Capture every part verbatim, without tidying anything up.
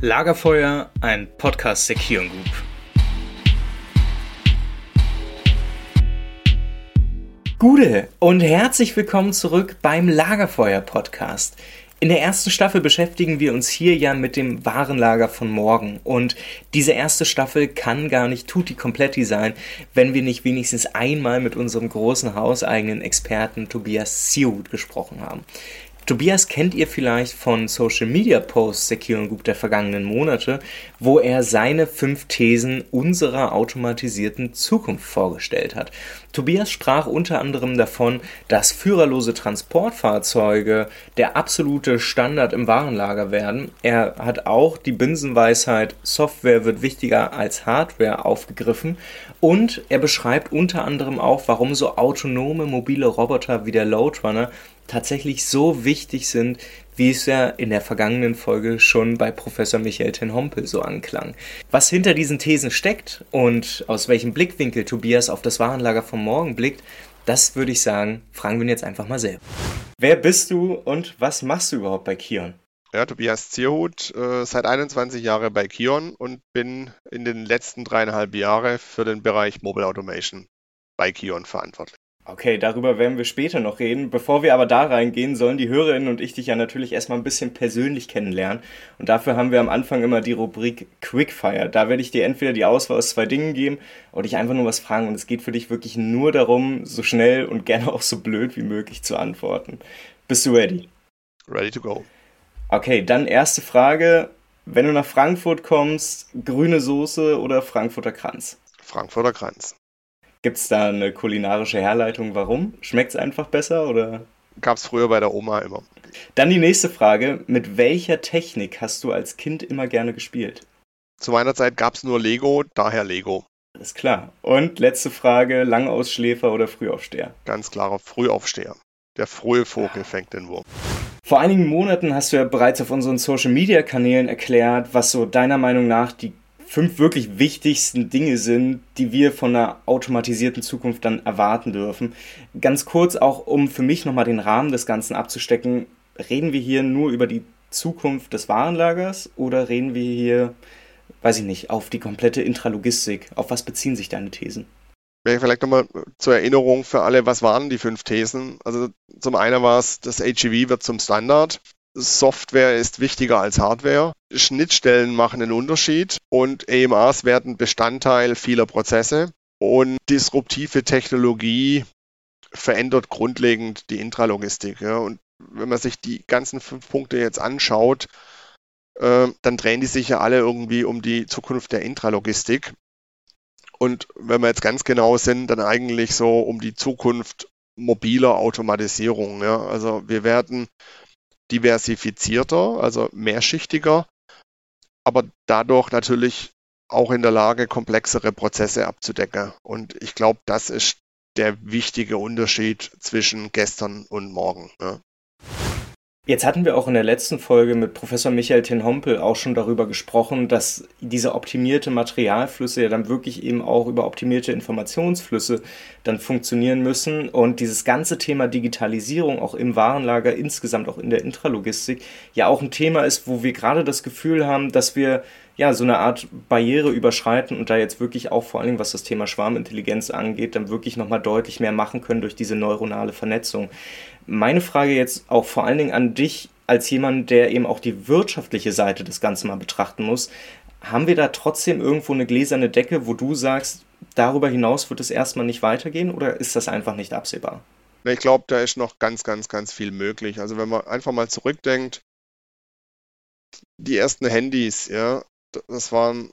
Lagerfeuer, ein Podcast der Kion Group. Gude und herzlich willkommen zurück beim Lagerfeuer-Podcast. In der ersten Staffel beschäftigen wir uns hier ja mit dem Warenlager von morgen. Und diese erste Staffel kann gar nicht tutti kompletti sein, wenn wir nicht wenigstens einmal mit unserem großen hauseigenen Experten Tobias Zierhut gesprochen haben. Tobias kennt ihr vielleicht von Social-Media-Posts der Kion Group der vergangenen Monate, wo er seine fünf Thesen unserer automatisierten Zukunft vorgestellt hat. Tobias sprach unter anderem davon, dass führerlose Transportfahrzeuge der absolute Standard im Warenlager werden. Er hat auch die Binsenweisheit, Software wird wichtiger als Hardware, aufgegriffen. Und er beschreibt unter anderem auch, warum so autonome mobile Roboter wie der LoadRunner tatsächlich so wichtig sind, wie es ja in der vergangenen Folge schon bei Professor Michael ten Hompel so anklang. Was hinter diesen Thesen steckt und aus welchem Blickwinkel Tobias auf das Warenlager von morgen blickt, das würde ich sagen, fragen wir ihn jetzt einfach mal selbst. Wer bist du und was machst du überhaupt bei Kion? Ja, Tobias Zierhut, äh, seit einundzwanzig Jahren bei Kion und bin in den letzten dreieinhalb Jahren für den Bereich Mobile Automation bei Kion verantwortlich. Okay, darüber werden wir später noch reden. Bevor wir aber da reingehen, sollen die Hörerinnen und ich dich ja natürlich erstmal ein bisschen persönlich kennenlernen. Und dafür haben wir am Anfang immer die Rubrik Quickfire. Da werde ich dir entweder die Auswahl aus zwei Dingen geben oder dich einfach nur was fragen. Und es geht für dich wirklich nur darum, so schnell und gerne auch so blöd wie möglich zu antworten. Bist du ready? Ready to go. Okay, dann erste Frage. Wenn du nach Frankfurt kommst, grüne Soße oder Frankfurter Kranz? Frankfurter Kranz. Gibt es da eine kulinarische Herleitung, warum? Schmeckt es einfach besser oder? Gab es früher bei der Oma immer. Dann die nächste Frage. Mit welcher Technik hast du als Kind immer gerne gespielt? Zu meiner Zeit gab es nur Lego, daher Lego. Alles klar. Und letzte Frage. Langausschläfer oder Frühaufsteher? Ganz klarer Frühaufsteher. Der frühe Vogel fängt den Wurm. Vor einigen Monaten hast du ja bereits auf unseren Social-Media-Kanälen erklärt, was so deiner Meinung nach die fünf wirklich wichtigsten Dinge sind, die wir von einer automatisierten Zukunft dann erwarten dürfen. Ganz kurz auch, um für mich nochmal den Rahmen des Ganzen abzustecken, reden wir hier nur über die Zukunft des Warenlagers oder reden wir hier, weiß ich nicht, auf die komplette Intralogistik? Auf was beziehen sich deine Thesen? Vielleicht nochmal zur Erinnerung für alle, was waren die fünf Thesen? Also zum einen war es, das A G V wird zum Standard. Software ist wichtiger als Hardware. Schnittstellen machen einen Unterschied und E M As werden Bestandteil vieler Prozesse. Und disruptive Technologie verändert grundlegend die Intralogistik. Ja. Und wenn man sich die ganzen fünf Punkte jetzt anschaut, äh, dann drehen die sich ja alle irgendwie um die Zukunft der Intralogistik. Und wenn wir jetzt ganz genau sind, dann eigentlich so um die Zukunft mobiler Automatisierung. Ja. Also wir werden diversifizierter, also mehrschichtiger, aber dadurch natürlich auch in der Lage, komplexere Prozesse abzudecken. Und ich glaube, das ist der wichtige Unterschied zwischen gestern und morgen. Ja. Jetzt hatten wir auch in der letzten Folge mit Professor Michael ten Hompel auch schon darüber gesprochen, dass diese optimierte Materialflüsse ja dann wirklich eben auch über optimierte Informationsflüsse dann funktionieren müssen und dieses ganze Thema Digitalisierung auch im Warenlager, insgesamt auch in der Intralogistik, ja auch ein Thema ist, wo wir gerade das Gefühl haben, dass wir ja so eine Art Barriere überschreiten und da jetzt wirklich auch vor allem, was das Thema Schwarmintelligenz angeht, dann wirklich nochmal deutlich mehr machen können durch diese neuronale Vernetzung. Meine Frage jetzt auch vor allen Dingen an dich als jemand, der eben auch die wirtschaftliche Seite des Ganzen mal betrachten muss. Haben wir da trotzdem irgendwo eine gläserne Decke, wo du sagst, darüber hinaus wird es erstmal nicht weitergehen oder ist das einfach nicht absehbar? Ich glaube, da ist noch ganz, ganz, ganz viel möglich. Also wenn man einfach mal zurückdenkt, die ersten Handys, ja, das waren,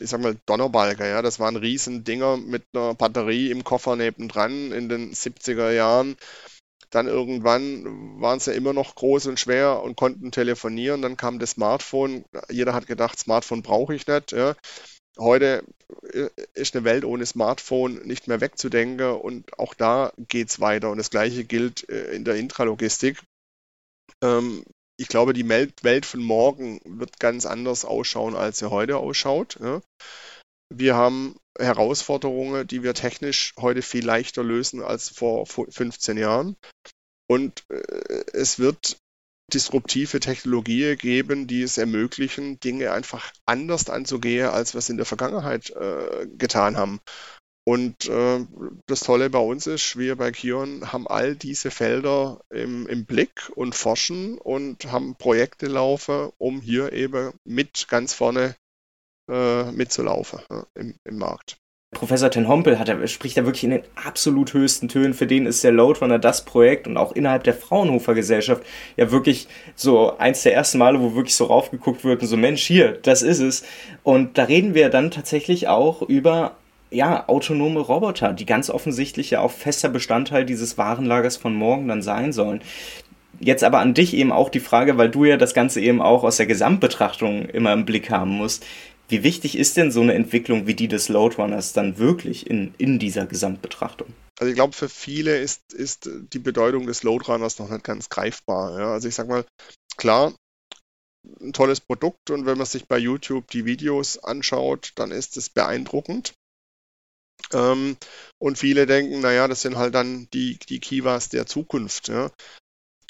ich sag mal, Donnerbalken, ja, das waren riesen Dinger mit einer Batterie im Koffer nebendran in den siebziger Jahren. Dann irgendwann waren sie immer noch groß und schwer und konnten telefonieren. Dann kam das Smartphone. Jeder hat gedacht, Smartphone brauche ich nicht. Ja. Heute ist eine Welt ohne Smartphone nicht mehr wegzudenken. Und auch da geht es weiter. Und das Gleiche gilt in der Intralogistik. Ich glaube, die Welt von morgen wird ganz anders ausschauen, als sie heute ausschaut. Ja. Wir haben Herausforderungen, die wir technisch heute viel leichter lösen als vor fünfzehn Jahren. Und äh, es wird disruptive Technologie geben, die es ermöglichen, Dinge einfach anders anzugehen, als wir es in der Vergangenheit äh, getan haben. Und äh, das Tolle bei uns ist, wir bei Kion haben all diese Felder im, im Blick und forschen und haben Projekte laufen, um hier eben mit ganz vorne äh, mitzulaufen ja, im, im Markt. Professor ten Hompel hat, er spricht da wirklich in den absolut höchsten Tönen. Für den ist der LoadRunner das Projekt und auch innerhalb der Fraunhofer Gesellschaft ja wirklich so eins der ersten Male, wo wirklich so raufgeguckt wird und so, Mensch, hier, das ist es. Und da reden wir dann tatsächlich auch über ja, autonome Roboter, die ganz offensichtlich ja auch fester Bestandteil dieses Warenlagers von morgen dann sein sollen. Jetzt aber an dich eben auch die Frage, weil du ja das Ganze eben auch aus der Gesamtbetrachtung immer im Blick haben musst. Wie wichtig ist denn so eine Entwicklung wie die des LoadRunners dann wirklich in, in dieser Gesamtbetrachtung? Also ich glaube, für viele ist, ist die Bedeutung des LoadRunners noch nicht ganz greifbar. Ja? Also ich sag mal, klar, ein tolles Produkt, und wenn man sich bei YouTube die Videos anschaut, dann ist es beeindruckend. Ähm, und viele denken, naja, das sind halt dann die, die Kivas der Zukunft. Ja?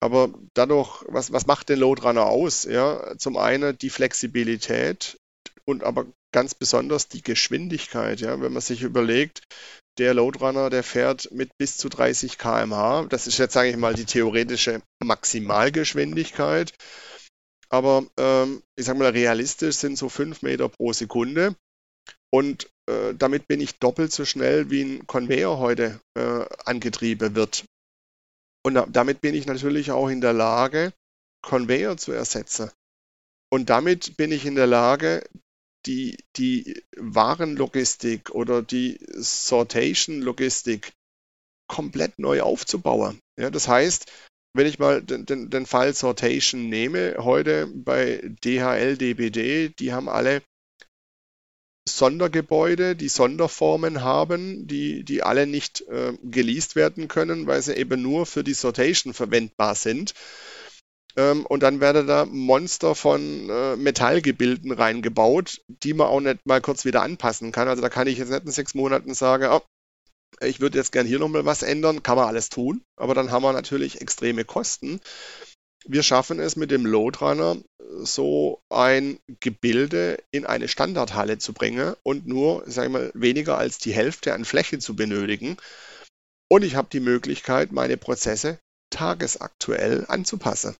Aber dadurch, was, was macht den LoadRunner aus? Ja? Zum einen die Flexibilität, und aber ganz besonders die Geschwindigkeit, ja, wenn man sich überlegt, der LoadRunner, der fährt mit bis zu dreißig Kilometer pro Stunde. Das ist jetzt, sage ich mal, die theoretische Maximalgeschwindigkeit. Aber ähm, ich sage mal, realistisch sind so fünf Meter pro Sekunde. Und äh, damit bin ich doppelt so schnell, wie ein Conveyor heute äh, angetrieben wird. Und damit bin ich natürlich auch in der Lage, Conveyor zu ersetzen. Und damit bin ich in der Lage, die, die Warenlogistik oder die Sortation-Logistik komplett neu aufzubauen. Ja, das heißt, wenn ich mal den, den, den Fall Sortation nehme, heute bei D H L, D B D, die haben alle Sondergebäude, die Sonderformen haben, die, die alle nicht äh, geleast werden können, weil sie eben nur für die Sortation verwendbar sind. Und dann werden da Monster von äh, Metallgebilden reingebaut, die man auch nicht mal kurz wieder anpassen kann. Also da kann ich jetzt nicht in sechs Monaten sagen, oh, ich würde jetzt gern hier nochmal was ändern, kann man alles tun. Aber dann haben wir natürlich extreme Kosten. Wir schaffen es mit dem LoadRunner, so ein Gebilde in eine Standardhalle zu bringen und nur, sag ich mal, weniger als die Hälfte an Fläche zu benötigen. Und ich habe die Möglichkeit, meine Prozesse tagesaktuell anzupassen.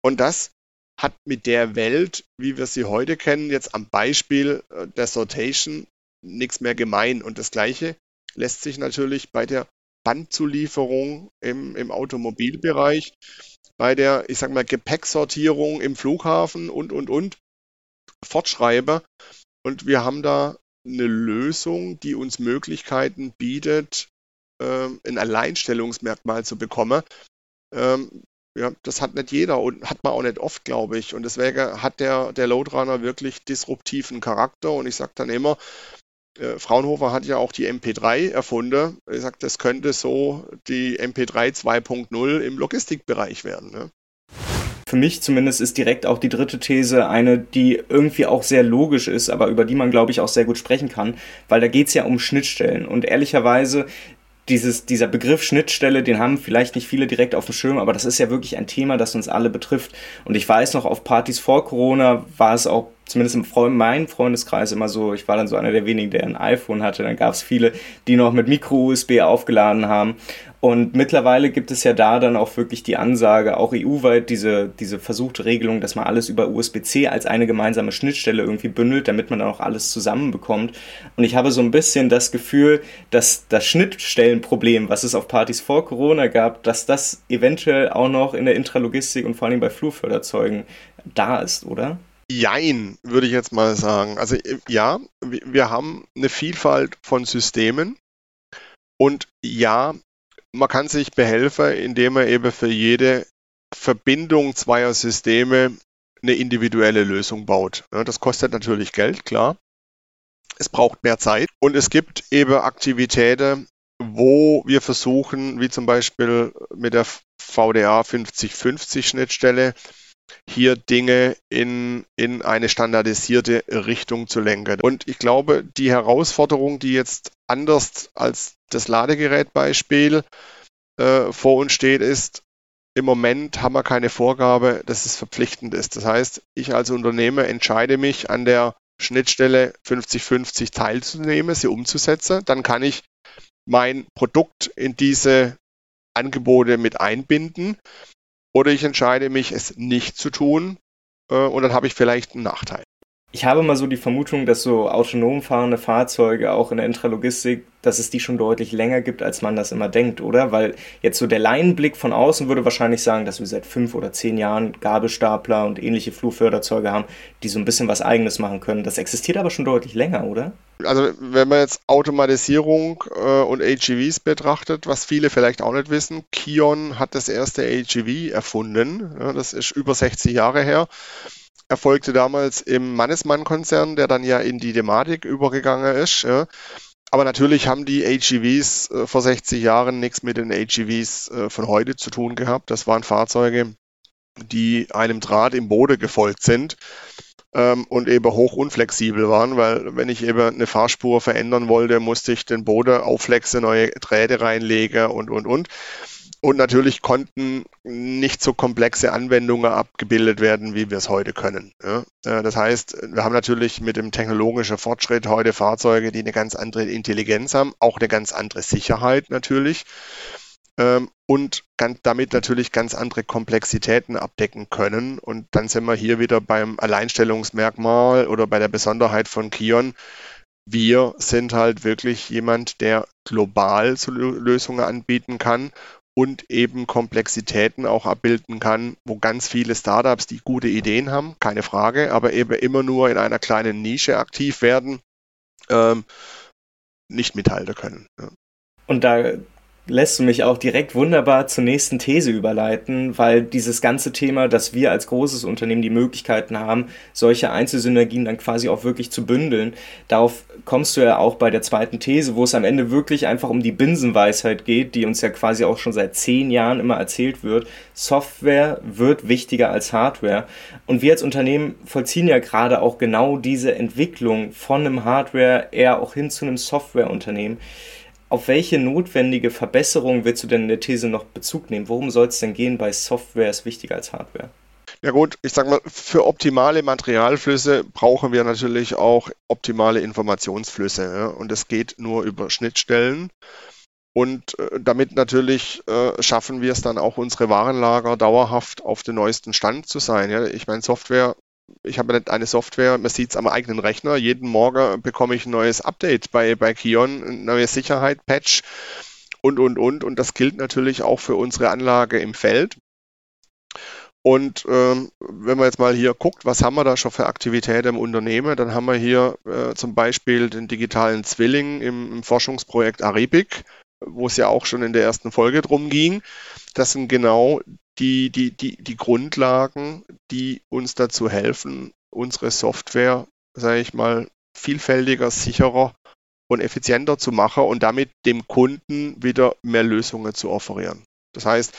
Und das hat mit der Welt, wie wir sie heute kennen, jetzt am Beispiel der Sortation nichts mehr gemein. Und das Gleiche lässt sich natürlich bei der Bandzulieferung im, im Automobilbereich, bei der, ich sag mal, Gepäcksortierung im Flughafen und, und, und fortschreiben. Und wir haben da eine Lösung, die uns Möglichkeiten bietet, äh, ein Alleinstellungsmerkmal zu bekommen. Ähm, Ja, das hat nicht jeder und hat man auch nicht oft, glaube ich. Und deswegen hat der, der LoadRunner wirklich disruptiven Charakter. Und ich sage dann immer, äh, Fraunhofer hat ja auch die M P drei erfunden. Ich sage, das könnte so die M P drei zwei Punkt null im Logistikbereich werden. Ne? Für mich zumindest ist direkt auch die dritte These eine, die irgendwie auch sehr logisch ist, aber über die man, glaube ich, auch sehr gut sprechen kann, weil da geht es ja um Schnittstellen. Und ehrlicherweise Dieses, dieser Begriff Schnittstelle, den haben vielleicht nicht viele direkt auf dem Schirm, aber das ist ja wirklich ein Thema, das uns alle betrifft. Und ich weiß noch, auf Partys vor Corona war es auch, zumindest in Freund- meinem Freundeskreis immer so, ich war dann so einer der wenigen, der ein iPhone hatte, dann gab es viele, die noch mit Micro U S B aufgeladen haben. Und mittlerweile gibt es ja da dann auch wirklich die Ansage, auch E U-weit diese, diese versuchte Regelung, dass man alles über U S B C als eine gemeinsame Schnittstelle irgendwie bündelt, damit man dann auch alles zusammenbekommt. Und ich habe so ein bisschen das Gefühl, dass das Schnittstellenproblem, was es auf Partys vor Corona gab, dass das eventuell auch noch in der Intralogistik und vor allem bei Flurförderzeugen da ist, oder? Jein, würde ich jetzt mal sagen. Also ja, wir haben eine Vielfalt von Systemen und ja, man kann sich behelfen, indem man eben für jede Verbindung zweier Systeme eine individuelle Lösung baut. Das kostet natürlich Geld, klar. Es braucht mehr Zeit und es gibt eben Aktivitäten, wo wir versuchen, wie zum Beispiel mit der V D A fünfzig fünfzig Schnittstelle, hier Dinge in, in eine standardisierte Richtung zu lenken. Und ich glaube, die Herausforderung, die jetzt anders als das Ladegerätbeispiel äh, vor uns steht, ist, im Moment haben wir keine Vorgabe, dass es verpflichtend ist. Das heißt, ich als Unternehmer entscheide mich, an der Schnittstelle fünfzig fünfzig teilzunehmen, sie umzusetzen. Dann kann ich mein Produkt in diese Angebote mit einbinden oder ich entscheide mich, es nicht zu tun äh, und dann habe ich vielleicht einen Nachteil. Ich habe mal so die Vermutung, dass so autonom fahrende Fahrzeuge auch in der Intralogistik, dass es die schon deutlich länger gibt, als man das immer denkt, oder? Weil jetzt so der Laienblick von außen würde wahrscheinlich sagen, dass wir seit fünf oder zehn Jahren Gabelstapler und ähnliche Flurförderzeuge haben, die so ein bisschen was Eigenes machen können. Das existiert aber schon deutlich länger, oder? Also wenn man jetzt Automatisierung äh, und A G Vs betrachtet, was viele vielleicht auch nicht wissen, Kion hat das erste A G V erfunden. Ja, das ist über sechzig Jahre her. Erfolgte damals im Mannesmann-Konzern, der dann ja in die Dematic übergegangen ist. Ja. Aber natürlich haben die A G Vs äh, vor sechzig Jahren nichts mit den A G Vs äh, von heute zu tun gehabt. Das waren Fahrzeuge, die einem Draht im Boden gefolgt sind ähm, und eben hoch unflexibel waren, weil wenn ich eben eine Fahrspur verändern wollte, musste ich den Boden aufflexen, neue Drähte reinlegen und, und, und. Und natürlich konnten nicht so komplexe Anwendungen abgebildet werden, wie wir es heute können. Ja. Das heißt, wir haben natürlich mit dem technologischen Fortschritt heute Fahrzeuge, die eine ganz andere Intelligenz haben, auch eine ganz andere Sicherheit natürlich und damit natürlich ganz andere Komplexitäten abdecken können. Und dann sind wir hier wieder beim Alleinstellungsmerkmal oder bei der Besonderheit von Kion. Wir sind halt wirklich jemand, der global Lösungen anbieten kann und eben Komplexitäten auch abbilden kann, wo ganz viele Startups, die gute Ideen haben, keine Frage, aber eben immer nur in einer kleinen Nische aktiv werden, ähm, nicht mithalten können. Ja. Und da lässt du mich auch direkt wunderbar zur nächsten These überleiten, weil dieses ganze Thema, dass wir als großes Unternehmen die Möglichkeiten haben, solche Einzelsynergien dann quasi auch wirklich zu bündeln, darauf kommst du ja auch bei der zweiten These, wo es am Ende wirklich einfach um die Binsenweisheit geht, die uns ja quasi auch schon seit zehn Jahren immer erzählt wird. Software wird wichtiger als Hardware. Und wir als Unternehmen vollziehen ja gerade auch genau diese Entwicklung von einem Hardware eher auch hin zu einem Softwareunternehmen. Auf welche notwendige Verbesserung willst du denn in der These noch Bezug nehmen? Worum soll es denn gehen bei Software ist wichtiger als Hardware? Ja gut, ich sag mal, für optimale Materialflüsse brauchen wir natürlich auch optimale Informationsflüsse. Ja? Und das geht nur über Schnittstellen. Und äh, damit natürlich äh, schaffen wir es dann auch, unsere Warenlager dauerhaft auf den neuesten Stand zu sein. Ja? Ich meine, Software... Ich habe nicht eine Software, man sieht es am eigenen Rechner. Jeden Morgen bekomme ich ein neues Update bei, bei Kion, eine neue Sicherheit, Patch und, und, und. Und das gilt natürlich auch für unsere Anlage im Feld. Und ähm, wenn man jetzt mal hier guckt, was haben wir da schon für Aktivitäten im Unternehmen, dann haben wir hier äh, zum Beispiel den digitalen Zwilling im, im Forschungsprojekt Aribik, wo es ja auch schon in der ersten Folge drum ging. Das sind genau Die, die, die, die Grundlagen, die uns dazu helfen, unsere Software, sage ich mal, vielfältiger, sicherer und effizienter zu machen und damit dem Kunden wieder mehr Lösungen zu offerieren. Das heißt,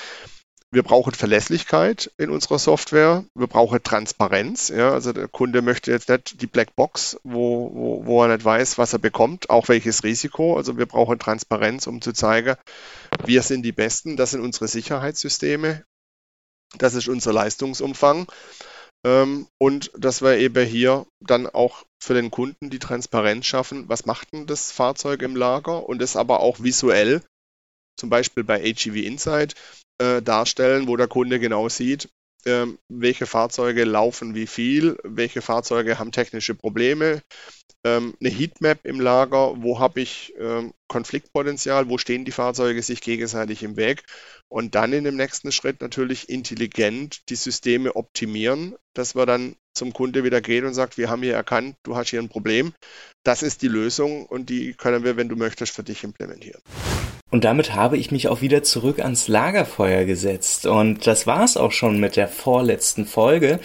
wir brauchen Verlässlichkeit in unserer Software, wir brauchen Transparenz. Ja? Also der Kunde möchte jetzt nicht die Blackbox, wo, wo, wo er nicht weiß, was er bekommt, auch welches Risiko. Also wir brauchen Transparenz, um zu zeigen, wir sind die Besten, das sind unsere Sicherheitssysteme. Das ist unser Leistungsumfang ähm, und dass wir eben hier dann auch für den Kunden die Transparenz schaffen, was macht denn das Fahrzeug im Lager und das aber auch visuell, zum Beispiel bei A G V Insight, äh, darstellen, wo der Kunde genau sieht, äh, welche Fahrzeuge laufen wie viel, welche Fahrzeuge haben technische Probleme, ähm, eine Heatmap im Lager, wo habe ich äh, Konfliktpotenzial, wo stehen die Fahrzeuge sich gegenseitig im Weg. Und dann in dem nächsten Schritt natürlich intelligent die Systeme optimieren, dass man dann zum Kunde wieder geht und sagt, wir haben hier erkannt, du hast hier ein Problem. Das ist die Lösung und die können wir, wenn du möchtest, für dich implementieren. Und damit habe ich mich auch wieder zurück ans Lagerfeuer gesetzt. Und das war es auch schon mit der vorletzten Folge.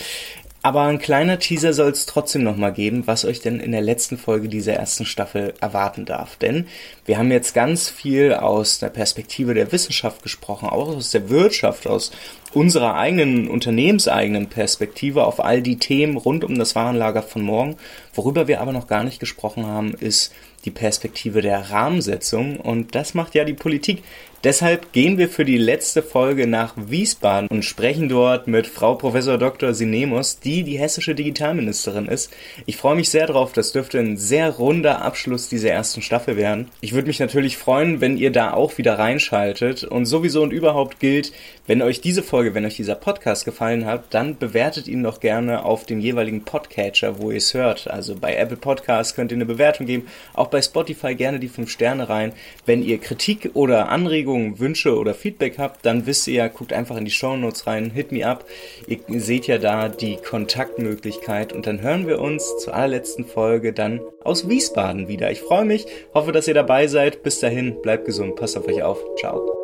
Aber ein kleiner Teaser soll es trotzdem nochmal geben, was euch denn in der letzten Folge dieser ersten Staffel erwarten darf. Denn wir haben jetzt ganz viel aus der Perspektive der Wissenschaft gesprochen, auch aus der Wirtschaft, aus unserer eigenen unternehmenseigenen Perspektive auf all die Themen rund um das Warenlager von morgen. Worüber wir aber noch gar nicht gesprochen haben, ist die Perspektive der Rahmensetzung und das macht ja die Politik. Deshalb gehen wir für die letzte Folge nach Wiesbaden und sprechen dort mit Frau Professor Doktor Sinemus, die die hessische Digitalministerin ist. Ich freue mich sehr drauf, das dürfte ein sehr runder Abschluss dieser ersten Staffel werden. Ich würde mich natürlich freuen, wenn ihr da auch wieder reinschaltet. Und sowieso und überhaupt gilt, wenn euch diese Folge, wenn euch dieser Podcast gefallen hat, dann bewertet ihn doch gerne auf dem jeweiligen Podcatcher, wo ihr es hört. Also bei Apple Podcasts könnt ihr eine Bewertung geben, auch bei Spotify gerne die fünf Sterne rein. Wenn ihr Kritik oder Anregungen, Wünsche oder Feedback habt, dann wisst ihr ja, guckt einfach in die Shownotes rein, hit me up. Ihr seht ja da die Kontaktmöglichkeit und dann hören wir uns zur allerletzten Folge dann aus Wiesbaden wieder. Ich freue mich, hoffe, dass ihr dabei seid. Bis dahin, bleibt gesund, passt auf euch auf. Ciao.